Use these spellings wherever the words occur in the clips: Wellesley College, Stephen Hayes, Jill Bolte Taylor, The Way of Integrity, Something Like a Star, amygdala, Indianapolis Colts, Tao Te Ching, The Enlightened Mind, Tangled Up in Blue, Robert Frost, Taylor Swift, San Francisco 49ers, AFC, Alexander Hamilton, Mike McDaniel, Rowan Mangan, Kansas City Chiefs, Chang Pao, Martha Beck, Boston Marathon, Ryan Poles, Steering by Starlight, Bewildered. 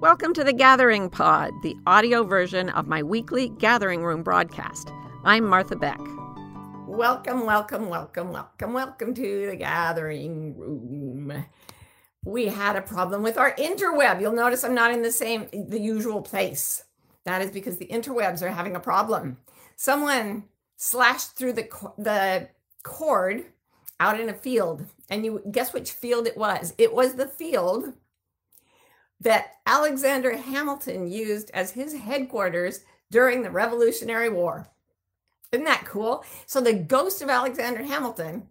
Welcome to The Gathering Pod, the audio version of my weekly Gathering Room broadcast. I'm Martha Beck. Welcome, welcome, welcome, welcome, welcome to The Gathering Room. We had a problem with our interweb. You'll notice I'm not in the usual place. That is because the interwebs are having a problem. Someone slashed through the cord out in a field, and you guess which field it was? It was the field that Alexander Hamilton used as his headquarters during the Revolutionary War. Isn't that cool? So the ghost of Alexander Hamilton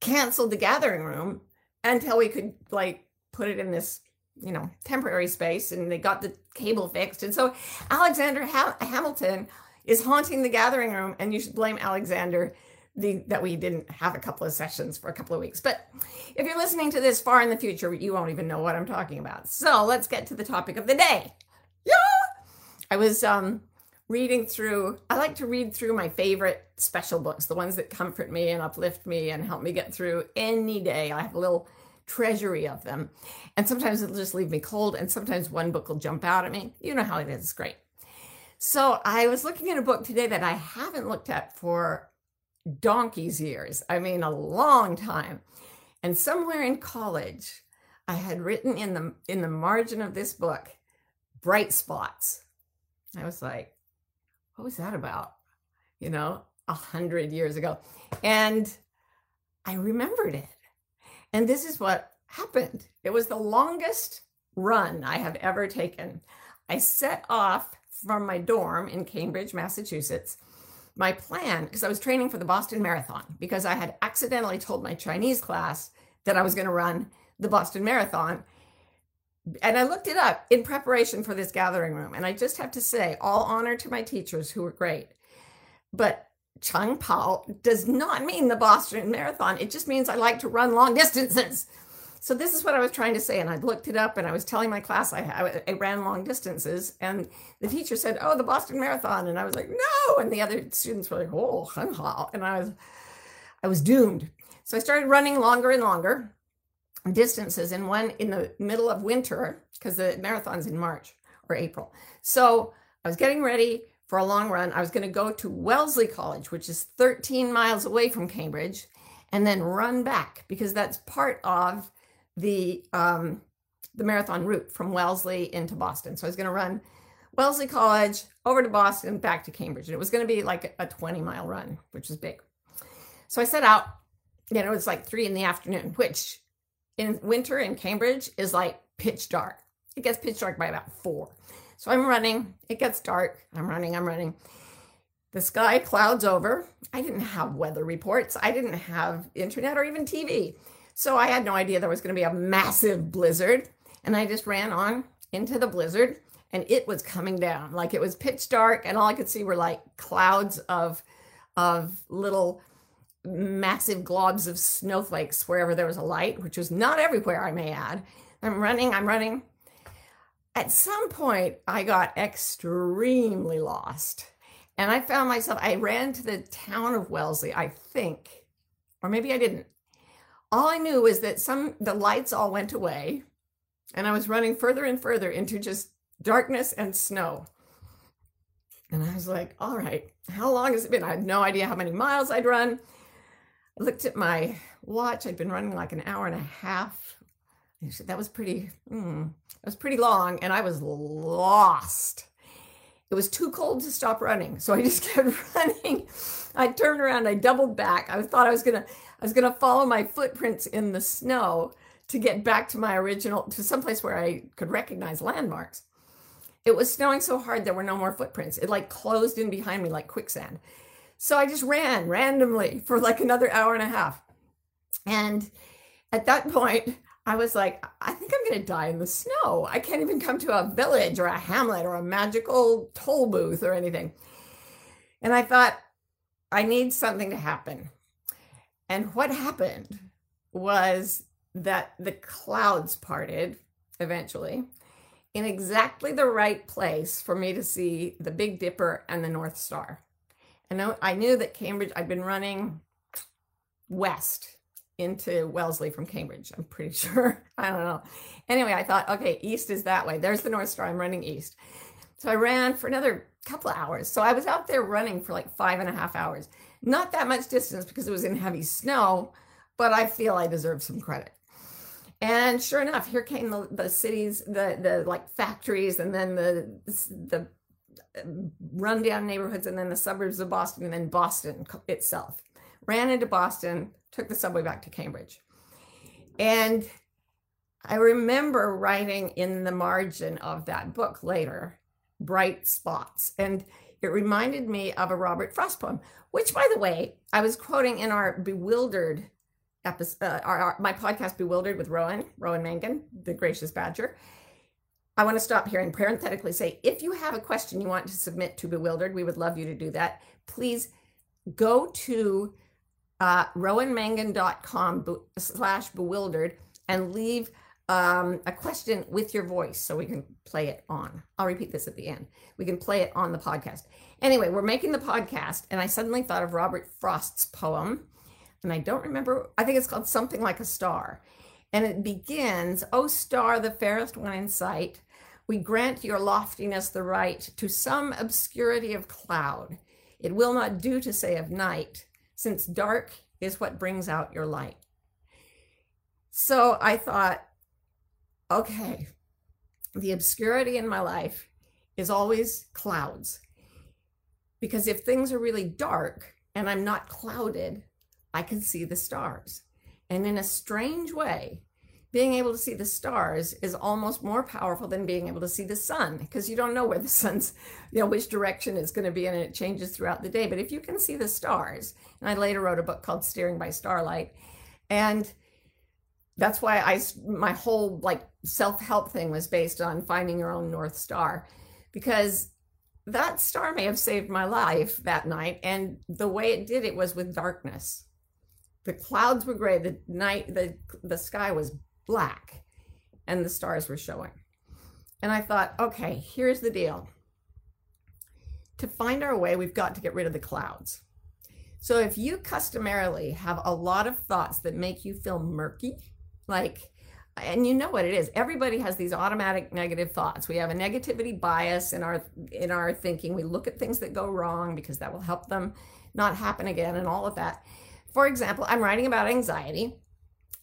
canceled the Gathering Room until we could put it in this, temporary space, and they got the cable fixed. And so Alexander Hamilton is haunting the Gathering Room, and you should blame Alexander that we didn't have a couple of sessions for a couple of weeks. But if you're listening to this far in the future, you won't even know what I'm talking about. So let's get to the topic of the day. Yeah! I was reading through, I like to read through my favorite special books, the ones that comfort me and uplift me and help me get through any day. I have a little treasury of them. And sometimes it'll just leave me cold, and sometimes one book will jump out at me. You know how it is. It's great. So I was looking at a book today that I haven't looked at for donkey's years. I mean, a long time. And somewhere in college, I had written in the margin of this book, bright spots. I was like, what was that about? 100 years ago. And I remembered it. And this is what happened. It was the longest run I have ever taken. I set off from my dorm in Cambridge, Massachusetts. My plan, because I was training for the Boston Marathon, because I had accidentally told my Chinese class that I was going to run the Boston Marathon. And I looked it up in preparation for this Gathering Room. And I just have to say, all honor to my teachers who were great. But Chang Pao does not mean the Boston Marathon. It just means I like to run long distances. So this is what I was trying to say. And I looked it up, and I was telling my class I ran long distances. And the teacher said, oh, the Boston Marathon. And I was like, no. And the other students were like, oh, Hanhao. And I was doomed. So I started running longer and longer distances, and one in the middle of winter, because the marathon's in March or April. So I was getting ready for a long run. I was going to go to Wellesley College, which is 13 miles away from Cambridge, and then run back, because that's part of the marathon route from Wellesley into Boston. So I was going to run Wellesley College over to Boston, back to Cambridge. And it was going to be like a 20-mile run, which is big. So I set out, it's like 3 p.m, which in winter in Cambridge is like pitch dark. It gets pitch dark by about 4. So I'm running, it gets dark. I'm running. The sky clouds over. I didn't have weather reports. I didn't have internet or even TV. So I had no idea there was going to be a massive blizzard, and I just ran on into the blizzard, and it was coming down. It was pitch dark, and all I could see were clouds of little massive globs of snowflakes wherever there was a light, which was not everywhere, I may add. I'm running. At some point, I got extremely lost, and I found myself, I ran to the town of Wellesley, I think, or maybe I didn't. All I knew was that the lights all went away, and I was running further and further into just darkness and snow. And I was like, all right, how long has it been? I had no idea how many miles I'd run. I looked at my watch. I'd been running an hour and a half. That was pretty long, and I was lost. It was too cold to stop running, so I just kept running. I turned around, I doubled back. I thought I was gonna follow my footprints in the snow to get back to to someplace where I could recognize landmarks. It was snowing so hard there were no more footprints. It closed in behind me like quicksand. So I just ran randomly for another hour and a half. And at that point, I was like, I think I'm going to die in the snow. I can't even come to a village or a hamlet or a magical toll booth or anything. And I thought, I need something to happen. And what happened was that the clouds parted eventually in exactly the right place for me to see the Big Dipper and the North Star. And I knew that Cambridge, I'd been running west into Wellesley from Cambridge, I'm pretty sure. I don't know. Anyway, I thought, okay, east is that way. There's the North Star. I'm running east. So I ran for another couple of hours. So I was out there running for like 5.5 hours. Not that much distance because it was in heavy snow, but I feel I deserve some credit. And sure enough, here came the cities, the like factories, and then the rundown neighborhoods, and then the suburbs of Boston, and then Boston itself. Ran into Boston, took the subway back to Cambridge. And I remember writing in the margin of that book later, bright spots. And it reminded me of a Robert Frost poem, which, by the way, I was quoting in our Bewildered episode, my podcast Bewildered with Rowan Mangan, the Gracious Badger. I want to stop here and parenthetically say, if you have a question you want to submit to Bewildered, we would love you to do that. Please go to rowanmangan.com/bewildered and leave a question with your voice so we can play it on. I'll repeat this at the end. We can play it on the podcast. Anyway, we're making the podcast, and I suddenly thought of Robert Frost's poem, and I don't remember, I think it's called Something Like a Star. And it begins, "O star, the fairest one in sight, we grant your loftiness the right to some obscurity of cloud. It will not do to say of night, since dark is what brings out your light." So I thought, okay, the obscurity in my life is always clouds. Because if things are really dark and I'm not clouded, I can see the stars. And in a strange way, being able to see the stars is almost more powerful than being able to see the sun, because you don't know where the sun's, which direction it's going to be in, and it changes throughout the day. But if you can see the stars, and I later wrote a book called Steering by Starlight, and that's why my whole self-help thing was based on finding your own North Star, because that star may have saved my life that night. And the way it did it was with darkness. The clouds were gray, the night, the sky was black, and the stars were showing. And I thought, okay, here's the deal. To find our way, we've got to get rid of the clouds. So if you customarily have a lot of thoughts that make you feel murky, and you know what it is, everybody has these automatic negative thoughts. We have a negativity bias in our thinking. We look at things that go wrong because that will help them not happen again and all of that. For example, I'm writing about anxiety.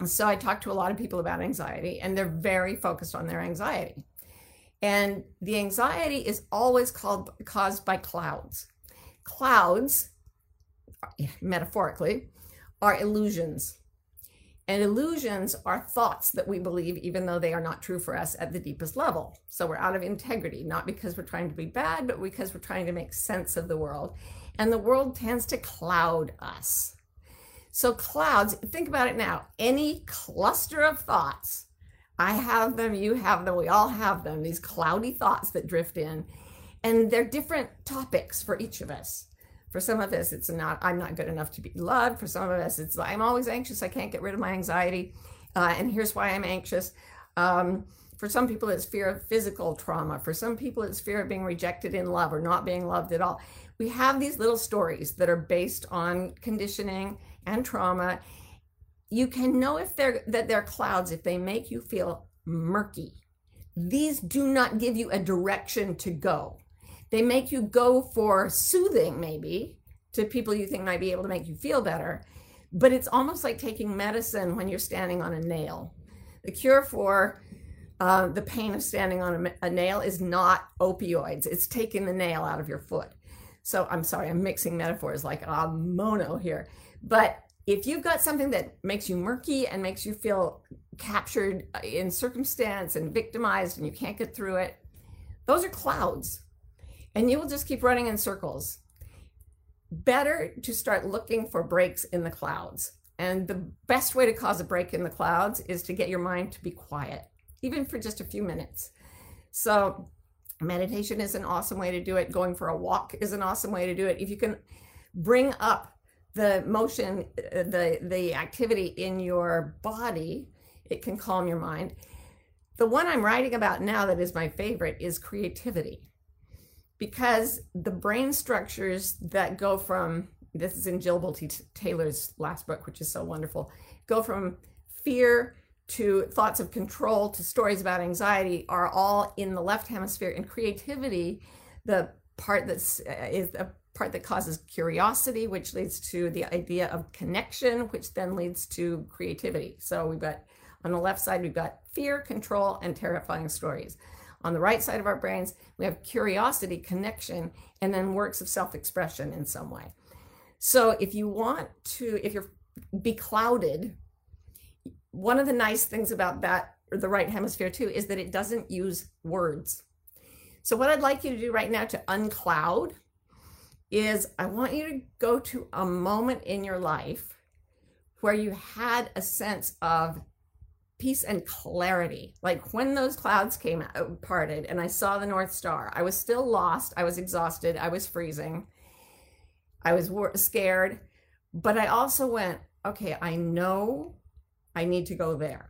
So I talk to a lot of people about anxiety, and they're very focused on their anxiety. And the anxiety is always caused by clouds. Clouds, metaphorically, are illusions. And illusions are thoughts that we believe, even though they are not true for us at the deepest level. So we're out of integrity, not because we're trying to be bad, but because we're trying to make sense of the world. And the world tends to cloud us. So clouds, think about it now, any cluster of thoughts, I have them, you have them, we all have them, these cloudy thoughts that drift in, and they're different topics for each of us. For some of us, it's I'm not good enough to be loved. For some of us, it's I'm always anxious, I can't get rid of my anxiety, and here's why I'm anxious. For some people, it's fear of physical trauma. For some people, it's fear of being rejected in love or not being loved at all. We have these little stories that are based on conditioning and trauma. You can know that they're clouds if they make you feel murky. These do not give you a direction to go. They make you go for soothing, maybe, to people you think might be able to make you feel better. But it's almost like taking medicine when you're standing on a nail. The cure for the pain of standing on a nail is not opioids. It's taking the nail out of your foot. So I'm sorry, I'm mixing metaphors like a mono here. But if you've got something that makes you murky and makes you feel captured in circumstance and victimized and you can't get through it, those are clouds. And you will just keep running in circles. Better to start looking for breaks in the clouds. And the best way to cause a break in the clouds is to get your mind to be quiet, even for just a few minutes. So meditation is an awesome way to do it. Going for a walk is an awesome way to do it. If you can bring up the motion, the activity in your body, it can calm your mind. The one I'm writing about now that is my favorite is creativity, because the brain structures that go from, this is in Jill Bolte Taylor's last book, which is so wonderful, go from fear to thoughts of control to stories about anxiety are all in the left hemisphere, and creativity, the part that is a part that causes curiosity, which leads to the idea of connection, which then leads to creativity. So we've got, on the left side, we've got fear, control, and terrifying stories. On the right side of our brains, we have curiosity, connection, and then works of self-expression in some way. So if you want to, if you're beclouded, one of the nice things about that, or the right hemisphere too, is that it doesn't use words. So what I'd like you to do right now to uncloud is I want you to go to a moment in your life where you had a sense of peace and clarity. Like when those clouds came out, parted, and I saw the North Star, I was still lost, I was exhausted, I was freezing, I was scared, but I also went, okay, I know I need to go there.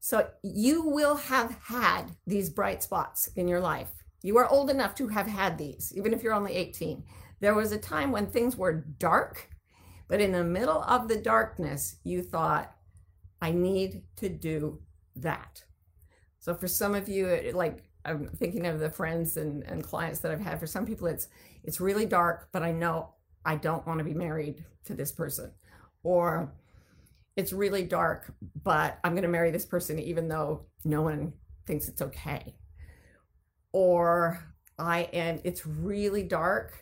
So you will have had these bright spots in your life. You are old enough to have had these, even if you're only 18. There was a time when things were dark, but in the middle of the darkness, you thought, I need to do that. So for some of you, like I'm thinking of the friends and clients that I've had, for some people it's really dark, but I know I don't want to be married to this person. Or it's really dark, but I'm going to marry this person even though no one thinks it's okay. Or it's really dark,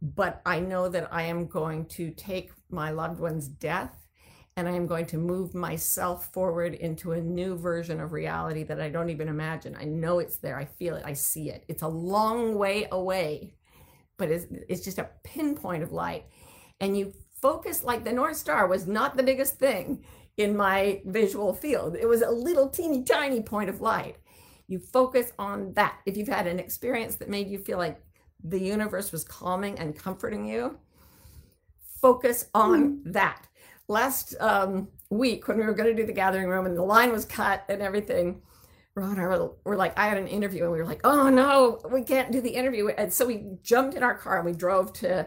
but I know that I am going to take my loved one's death and I am going to move myself forward into a new version of reality that I don't even imagine. I know it's there. I feel it. I see it. It's a long way away, but it's just a pinpoint of light. And you focus, like the North Star was not the biggest thing in my visual field. It was a little teeny tiny point of light. You focus on that. If you've had an experience that made you feel like the universe was calming and comforting you, focus on that. Last week when we were going to do the gathering room and the line was cut and everything, Rowan and I were like, I had an interview and we were like, oh no, we can't do the interview. And so we jumped in our car and we drove to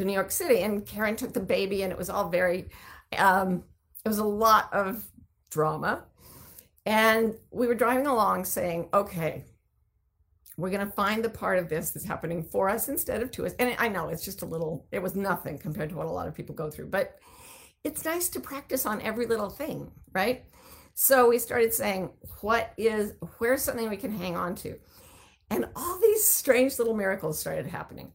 New York City, and Karen took the baby, and it was all very, it was a lot of drama. And we were driving along saying, okay, we're going to find the part of this that's happening for us instead of to us. And I know it's just a little, it was nothing compared to what a lot of people go through, but it's nice to practice on every little thing, right? So we started saying, where's something we can hang on to? And all these strange little miracles started happening.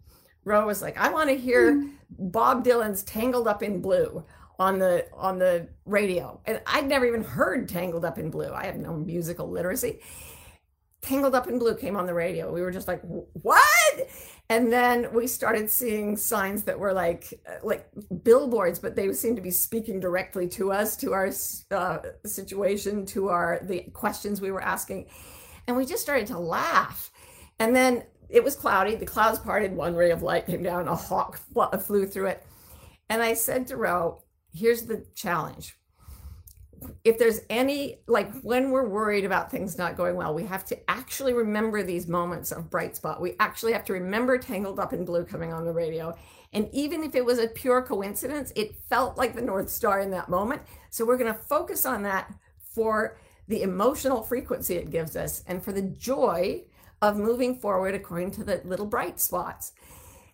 Row was like, I want to hear Bob Dylan's Tangled Up in Blue on the radio. And I'd never even heard Tangled Up in Blue. I have no musical literacy. Tangled Up in Blue came on the radio. We were just like, what? And then we started seeing signs that were like billboards, but they seemed to be speaking directly to us, to our situation, to the questions we were asking. And we just started to laugh. And then it was cloudy. The clouds parted. One ray of light came down. A hawk flew through it. And I said to Ro, here's the challenge. If there's any, like when we're worried about things not going well, we have to actually remember these moments of bright spot. We actually have to remember Tangled Up in Blue coming on the radio. And even if it was a pure coincidence, it felt like the North Star in that moment. So we're going to focus on that for the emotional frequency it gives us and for the joy of moving forward according to the little bright spots.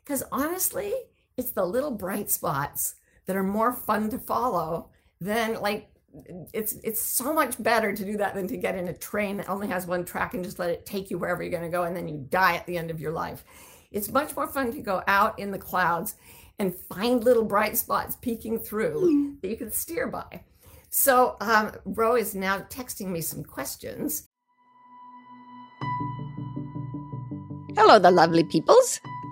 Because honestly, it's the little bright spots that are more fun to follow than like, it's so much better to do that than to get in a train that only has one track and just let it take you wherever you're gonna go and then you die at the end of your life. It's much more fun to go out in the clouds and find little bright spots peeking through that you can steer by. So Ro is now texting me some questions. Hello, the lovely peoples.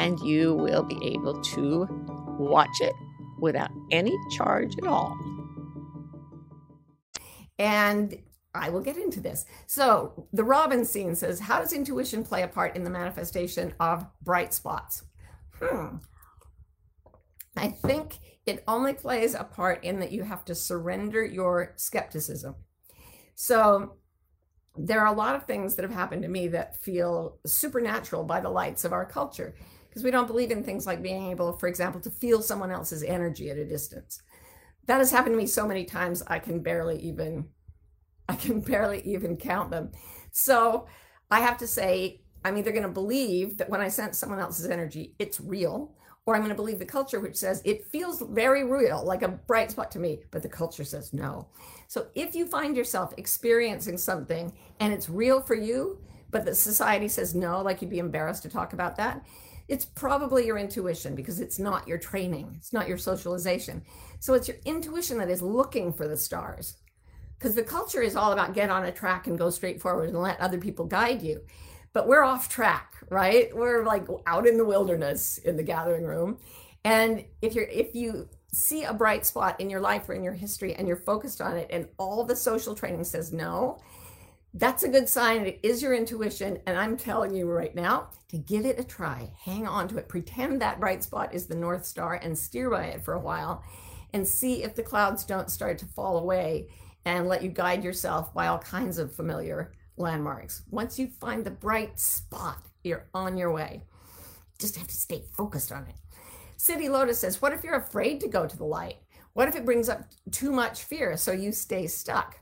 and you will be able to watch it without any charge at all. And I will get into this. So the Robin scene says, how does intuition play a part in the manifestation of bright spots? I think it only plays a part in that you have to surrender your skepticism. So there are a lot of things that have happened to me that feel supernatural by the lights of our culture, because we don't believe in things like being able, for example, to feel someone else's energy at a distance. That has happened to me so many times, I can barely even count them. So I have to say, I'm either going to believe that when I sense someone else's energy, it's real, or I'm going to believe the culture, which says it feels very real, like a bright spot to me, but the culture says no. So if you find yourself experiencing something and it's real for you, but the society says no, like you'd be embarrassed to talk about that, it's probably your intuition, because it's not your training. It's not your socialization. So it's your intuition that is looking for the stars, because the culture is all about get on a track and go straight forward and let other people guide you. But we're off track, right? We're like out in the wilderness in the gathering room. And if you see a bright spot in your life or in your history and you're focused on it and all the social training says no, that's a good sign. It is your intuition. And I'm telling you right now to give it a try. Hang on to it. Pretend that bright spot is the North Star and steer by it for a while and see if the clouds don't start to fall away and let you guide yourself by all kinds of familiar landmarks. Once you find the bright spot, you're on your way. Just have to stay focused on it. City Lotus says, what if you're afraid to go to the light? What if it brings up too much fear so you stay stuck?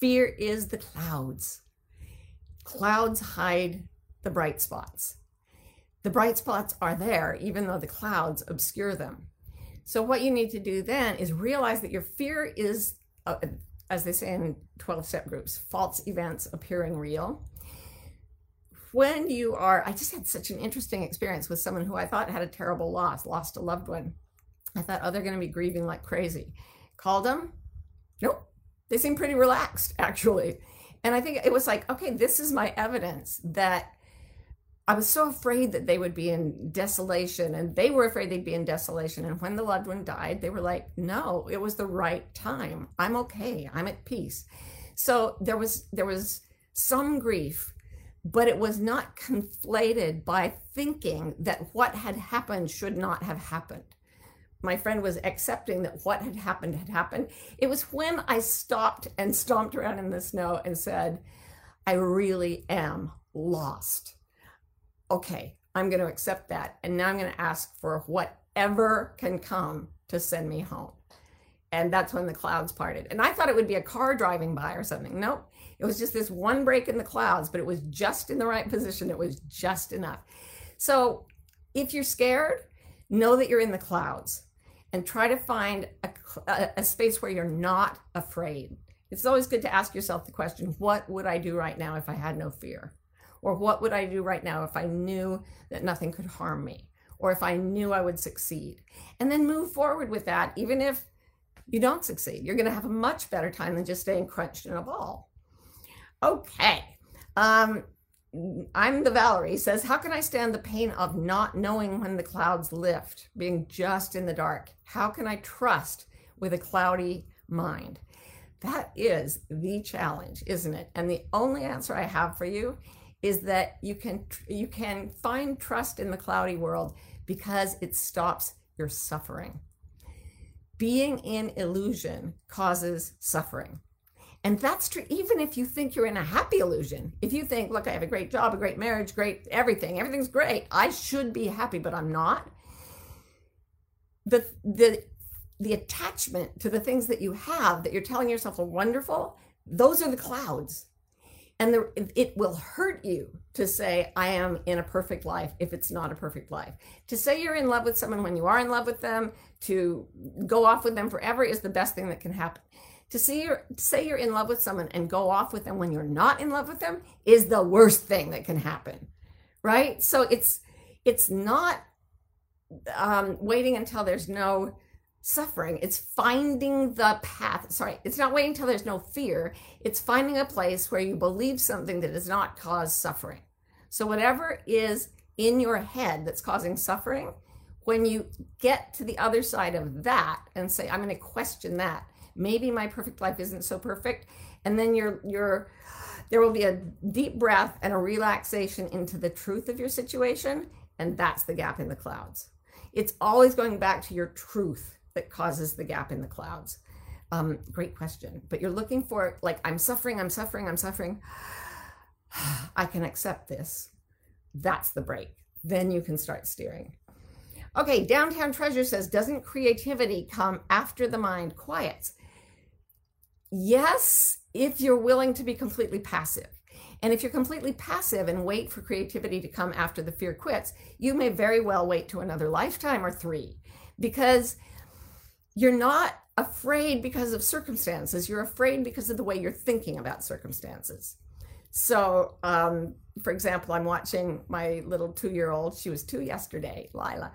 Fear is the clouds. Clouds hide the bright spots. The bright spots are there, even though the clouds obscure them. So what you need to do then is realize that your fear is, as they say in 12-step groups, false events appearing real. When you are, I just had such an interesting experience with someone who I thought had a terrible loss, lost a loved one. I thought, oh, they're going to be grieving like crazy. Called them. Nope. They seem pretty relaxed, actually. And I think it was like, okay, this is my evidence that I was so afraid that they would be in desolation, and they were afraid they'd be in desolation. And when the loved one died, they were like, no, it was the right time. I'm okay. I'm at peace. So there was some grief, but it was not conflated by thinking that what had happened should not have happened. My friend was accepting that what had happened had happened. It was when I stopped and stomped around in the snow and said, I really am lost. Okay, I'm going to accept that. And now I'm going to ask for whatever can come to send me home. And that's when the clouds parted. And I thought it would be a car driving by or something. Nope. It was just this one break in the clouds, but it was just in the right position. It was just enough. So if you're scared, know that you're in the clouds and try to find a space where you're not afraid. It's always good to ask yourself the question, what would I do right now if I had no fear? Or what would I do right now if I knew that nothing could harm me? Or if I knew I would succeed? And then move forward with that, even if you don't succeed. You're going to have a much better time than just staying crunched in a ball. Okay. I'm the Valerie says, how can I stand the pain of not knowing when the clouds lift, being just in the dark? How can I trust with a cloudy mind? That is the challenge, isn't it? And the only answer I have for you is that you can find trust in the cloudy world because it stops your suffering. Being in illusion causes suffering. And that's true even if you think you're in a happy illusion. If you think, look, I have a great job, a great marriage, great everything, everything's great. I should be happy, but I'm not. The attachment to the things that you have that you're telling yourself are wonderful, those are the clouds. And it will hurt you to say, I am in a perfect life if it's not a perfect life. To say you're in love with someone when you are in love with them, to go off with them forever is the best thing that can happen. To say you're in love with someone and go off with them when you're not in love with them is the worst thing that can happen, right? So it's not waiting until there's no suffering. It's finding the path. Sorry, it's not waiting until there's no fear. It's finding a place where you believe something that does not cause suffering. So whatever is in your head that's causing suffering, when you get to the other side of that and say, I'm going to question that, maybe my perfect life isn't so perfect. And then there will be a deep breath and a relaxation into the truth of your situation. And that's the gap in the clouds. It's always going back to your truth that causes the gap in the clouds. Great question. But you're looking for, like, I'm suffering. I can accept this. That's the break. Then you can start steering. Okay, Downtown Treasure says, doesn't creativity come after the mind quiets? Yes, if you're willing to be completely passive. And if you're completely passive and wait for creativity to come after the fear quits, you may very well wait to another lifetime or three, because you're not afraid because of circumstances. You're afraid because of the way you're thinking about circumstances. So, for example, I'm watching my little 2-year-old. She was 2 yesterday, Lila.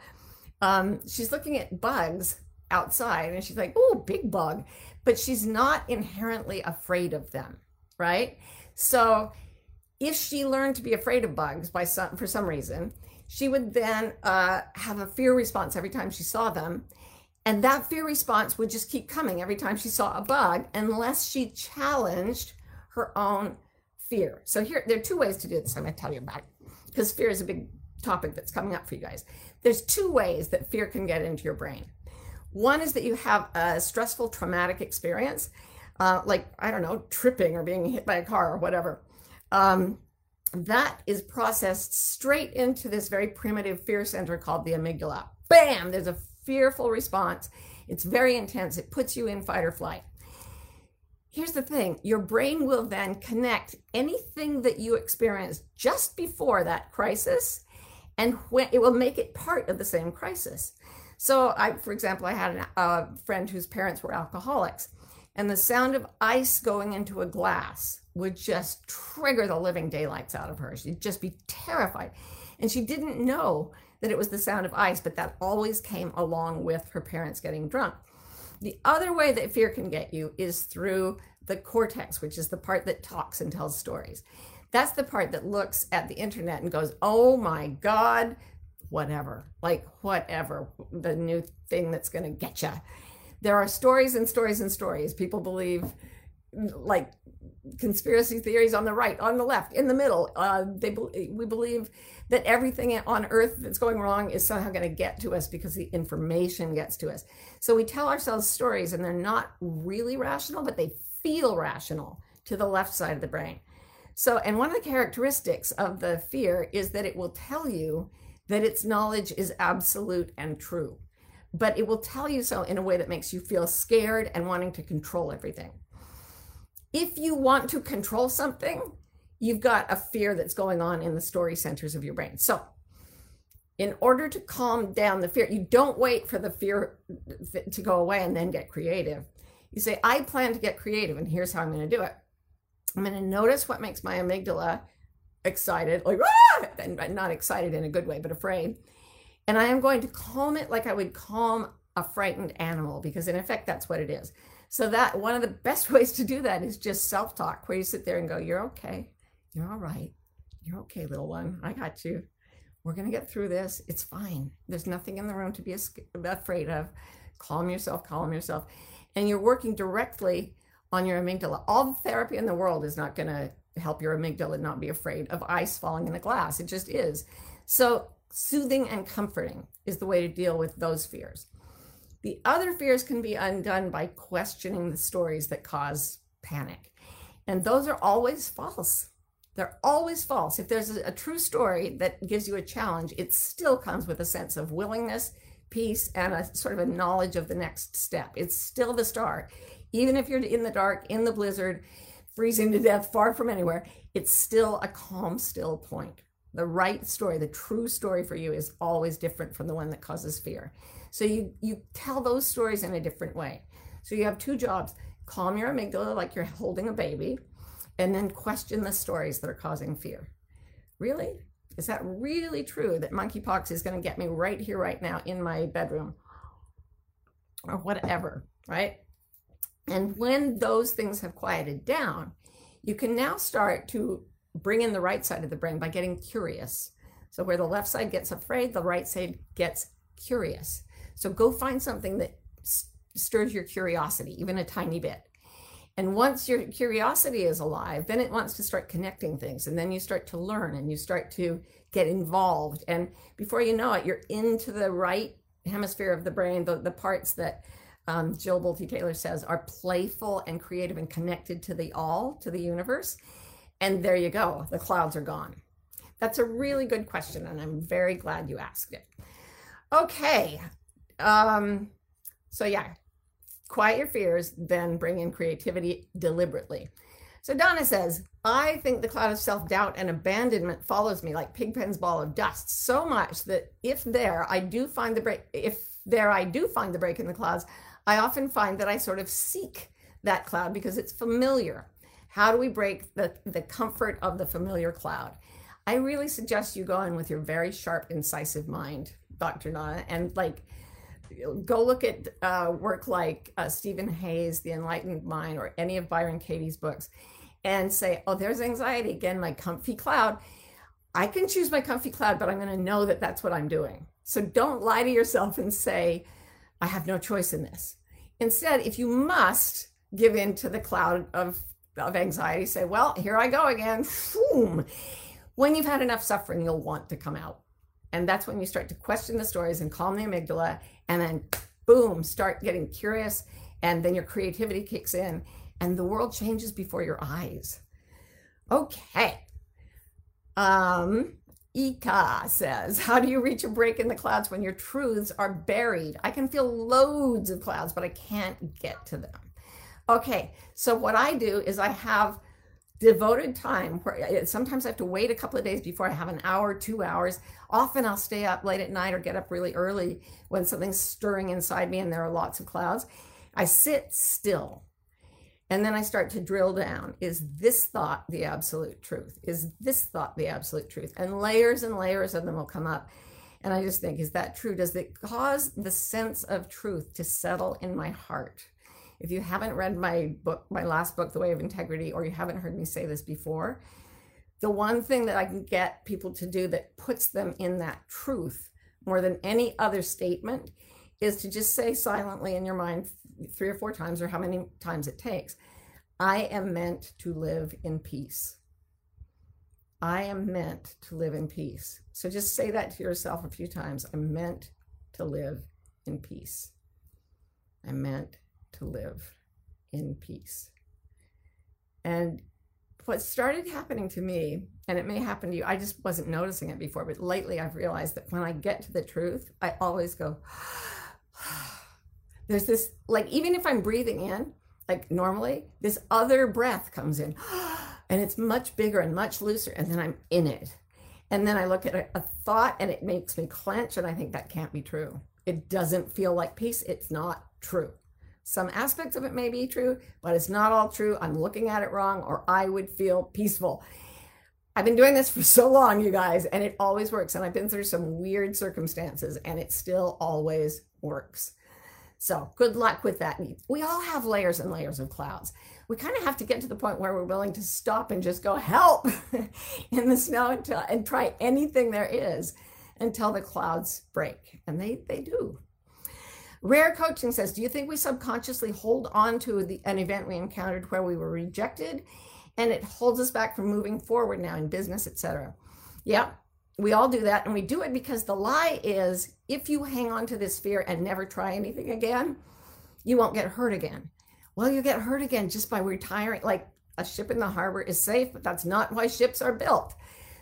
She's looking at bugs outside and she's like, oh, big bug. But she's not inherently afraid of them, right? So if she learned to be afraid of bugs for some reason, she would then have a fear response every time she saw them. And that fear response would just keep coming every time she saw a bug, unless she challenged her own fear. So here, there are 2 ways to do this. I'm going to tell you about it, because fear is a big topic that's coming up for you guys. There's 2 ways that fear can get into your brain. One is that you have a stressful, traumatic experience, like, I don't know, tripping or being hit by a car or whatever. That is processed straight into this very primitive fear center called the amygdala. Bam! There's a fearful response. It's very intense. It puts you in fight or flight. Here's the thing. Your brain will then connect anything that you experienced just before that crisis, and when it will make it part of the same crisis. So I had a friend whose parents were alcoholics, and the sound of ice going into a glass would just trigger the living daylights out of her. She'd just be terrified. And she didn't know that it was the sound of ice, but that always came along with her parents getting drunk. The other way that fear can get you is through the cortex, which is the part that talks and tells stories. That's the part that looks at the internet and goes, oh my God, whatever, the new thing that's gonna get you. There are stories and stories and stories. People believe, like, conspiracy theories on the right, on the left, in the middle. We believe that everything on earth that's going wrong is somehow going to get to us because the information gets to us. So we tell ourselves stories, and they're not really rational, but they feel rational to the left side of the brain. So, and one of the characteristics of the fear is that it will tell you that its knowledge is absolute and true, but it will tell you so in a way that makes you feel scared and wanting to control everything. If you want to control something, you've got a fear that's going on in the story centers of your brain. So in order to calm down the fear, you don't wait for the fear to go away and then get creative. You say, I plan to get creative, and here's how I'm going to do it. I'm going to notice what makes my amygdala excited, like, ah! And not excited in a good way, but afraid. And I am going to calm it like I would calm a frightened animal, because in effect, that's what it is. So that one of the best ways to do that is just self-talk, where you sit there and go, you're okay. You're all right. You're okay, little one. I got you. We're going to get through this. It's fine. There's nothing in the room to be afraid of. Calm yourself. And you're working directly on your amygdala. All the therapy in the world is not going to help your amygdala not be afraid of ice falling in the glass. It just is. So soothing and comforting is the way to deal with those fears. The other fears can be undone by questioning the stories that cause panic. And those are always false. They're always false. If there's a true story that gives you a challenge, it still comes with a sense of willingness, peace, and a sort of a knowledge of the next step. It's still the star. Even if you're in the dark, in the blizzard, freezing to death, far from anywhere, it's still a calm, still point. The right story, the true story for you, is always different from the one that causes fear. So you tell those stories in a different way. So you have 2 jobs. Calm your amygdala like you're holding a baby, and then question the stories that are causing fear. Really? Is that really true that monkeypox is going to get me right here, right now in my bedroom or whatever, right? And when those things have quieted down, you can now start to bring in the right side of the brain by getting curious. So where the left side gets afraid, the right side gets curious. So go find something that stirs your curiosity, even a tiny bit. And once your curiosity is alive, then it wants to start connecting things. And then you start to learn and you start to get involved. And before you know it, you're into the right hemisphere of the brain, the parts that Jill Bolte Taylor says are playful and creative and connected to the all, to the universe. And there you go, the clouds are gone. That's a really good question, and I'm very glad you asked it. Okay, so yeah, quiet your fears, then bring in creativity deliberately. So Donna says, I think the cloud of self-doubt and abandonment follows me like Pigpen's ball of dust so much that if there I do find the break in the clouds, I often find that I sort of seek that cloud because it's familiar. How do we break the comfort of the familiar cloud? I really suggest you go in with your very sharp, incisive mind, Dr. Donna, and go look at work like Stephen Hayes, The Enlightened Mind, or any of Byron Katie's books and say, oh, there's anxiety again, my comfy cloud. I can choose my comfy cloud, but I'm going to know that that's what I'm doing. So don't lie to yourself and say, I have no choice in this. Instead, if you must give in to the cloud of anxiety, say, well, here I go again. Boom. When you've had enough suffering, you'll want to come out. And that's when you start to question the stories and calm the amygdala, and then boom, start getting curious. And then your creativity kicks in and the world changes before your eyes. Okay. Ika says, how do you reach a break in the clouds when your truths are buried? I can feel loads of clouds, but I can't get to them. Okay. So what I do is I have devoted time where sometimes I have to wait a couple of days before I have an hour, 2 hours. Often I'll stay up late at night or get up really early when something's stirring inside me and there are lots of clouds. I sit still and then I start to drill down. Is this thought the absolute truth? Is this thought the absolute truth? And layers of them will come up. And I just think, is that true? Does it cause the sense of truth to settle in my heart? If you haven't read my last book, The Way of Integrity, or you haven't heard me say this before, the one thing that I can get people to do that puts them in that truth more than any other statement is to just say silently in your mind 3 or 4 times, or how many times it takes, I am meant to live in peace. I am meant to live in peace. So just say that to yourself a few times. I'm meant to live in peace. I'm meant to live in peace. And what started happening to me, and it may happen to you, I just wasn't noticing it before, but lately I've realized that when I get to the truth, I always go, there's this, even if I'm breathing in, normally, this other breath comes in, and it's much bigger and much looser, and then I'm in it. And then I look at a thought and it makes me clench, and I think that can't be true. It doesn't feel like peace, it's not true. Some aspects of it may be true, but it's not all true. I'm looking at it wrong, or I would feel peaceful. I've been doing this for so long, you guys, and it always works. And I've been through some weird circumstances and it still always works. So good luck with that. We all have layers and layers of clouds. We kind of have to get to the point where we're willing to stop and just go help in the snow and try anything there is until the clouds break. And they do. Rare Coaching says, do you think we subconsciously hold on to an event we encountered where we were rejected and it holds us back from moving forward now in business, etc.? Yeah, we all do that, and we do it because the lie is, if you hang on to this fear and never try anything again, you won't get hurt again. Well, you get hurt again just by retiring. A ship in the harbor is safe, but that's not why ships are built.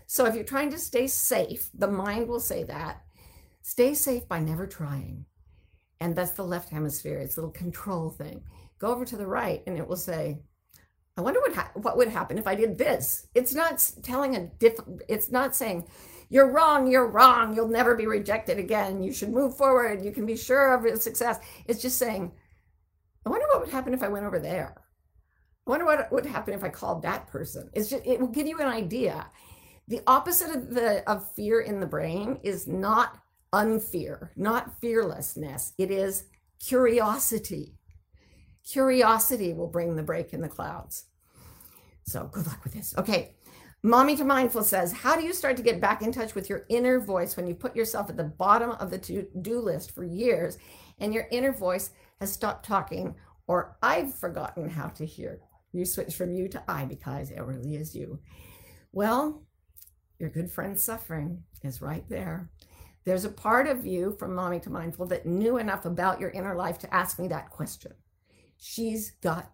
So if you're trying to stay safe, the mind will say that. Stay safe by never trying. And that's the left hemisphere, it's a little control thing. Go over to the right and it will say, I wonder what would happen if I did this. It's not telling it's not saying, you're wrong, you'll never be rejected again, you should move forward, you can be sure of success. It's just saying, I wonder what would happen if I went over there. I wonder what would happen if I called that person. It will give you an idea. The opposite of fear in the brain is not unfear, not fearlessness. It is curiosity. Curiosity will bring the break in the clouds. So good luck with this. Okay. Mommy to Mindful says, how do you start to get back in touch with your inner voice when you put yourself at the bottom of the to-do list for years and your inner voice has stopped talking, or I've forgotten how to hear? You switch from you to I because it really is you. Well, your good friend suffering is right there. There's a part of you from Mommy to Mindful that knew enough about your inner life to ask me that question. She's got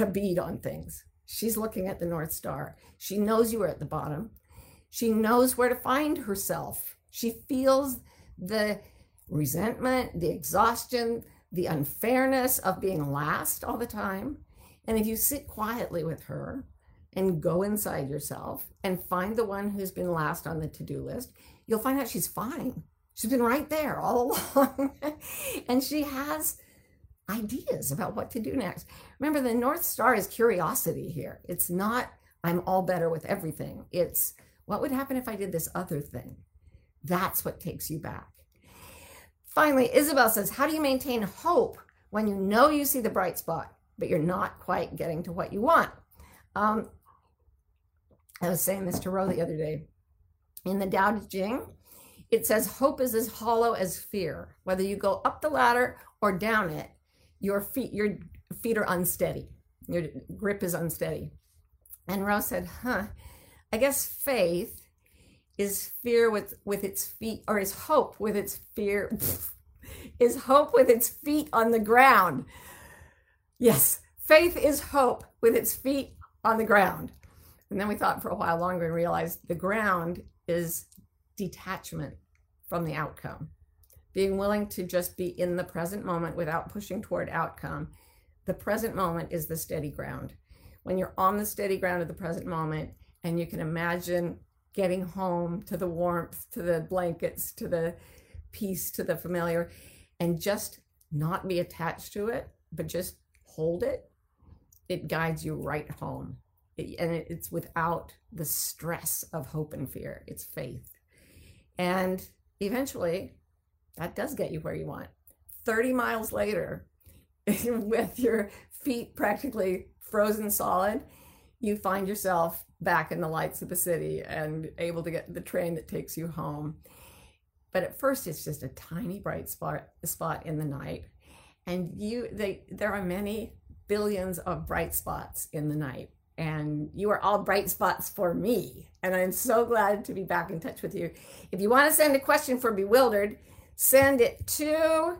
a bead on things. She's looking at the North Star. She knows you are at the bottom. She knows where to find herself. She feels the resentment, the exhaustion, the unfairness of being last all the time. And if you sit quietly with her and go inside yourself and find the one who's been last on the to-do list, you'll find out she's fine. She's been right there all along. And she has ideas about what to do next. Remember, the North Star is curiosity here. It's not, I'm all better with everything. It's, what would happen if I did this other thing? That's what takes you back. Finally, Isabel says, how do you maintain hope when you know you see the bright spot, but you're not quite getting to what you want? I was saying this to Ro the other day. In the Tao Te Ching, it says, hope is as hollow as fear. Whether you go up the ladder or down it, your feet are unsteady. Your grip is unsteady. And Ro said, I guess faith is fear with its feet, or is hope with its fear, is hope with its feet on the ground. Yes, faith is hope with its feet on the ground. And then we thought for a while longer and realized the ground is detachment from the outcome. Being willing to just be in the present moment without pushing toward outcome. The present moment is the steady ground. When you're on the steady ground of the present moment and you can imagine getting home to the warmth, to the blankets, to the peace, to the familiar, and just not be attached to it, but just hold it, it guides you right home. It's without the stress of hope and fear. It's faith. And eventually, that does get you where you want. 30 miles later, with your feet practically frozen solid, you find yourself back in the lights of the city and able to get the train that takes you home. But at first, it's just a tiny bright spot in the night. And there are many billions of bright spots in the night. And you are all bright spots for me. And I'm so glad to be back in touch with you. If you want to send a question for Bewildered, send it to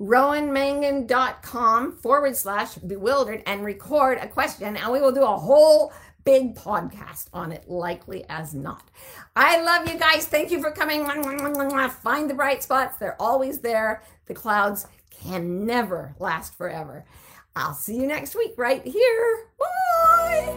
rowanmangan.com/bewildered and record a question. And we will do a whole big podcast on it, likely as not. I love you guys. Thank you for coming. Find the bright spots. They're always there. The clouds can never last forever. I'll see you next week right here. Bye.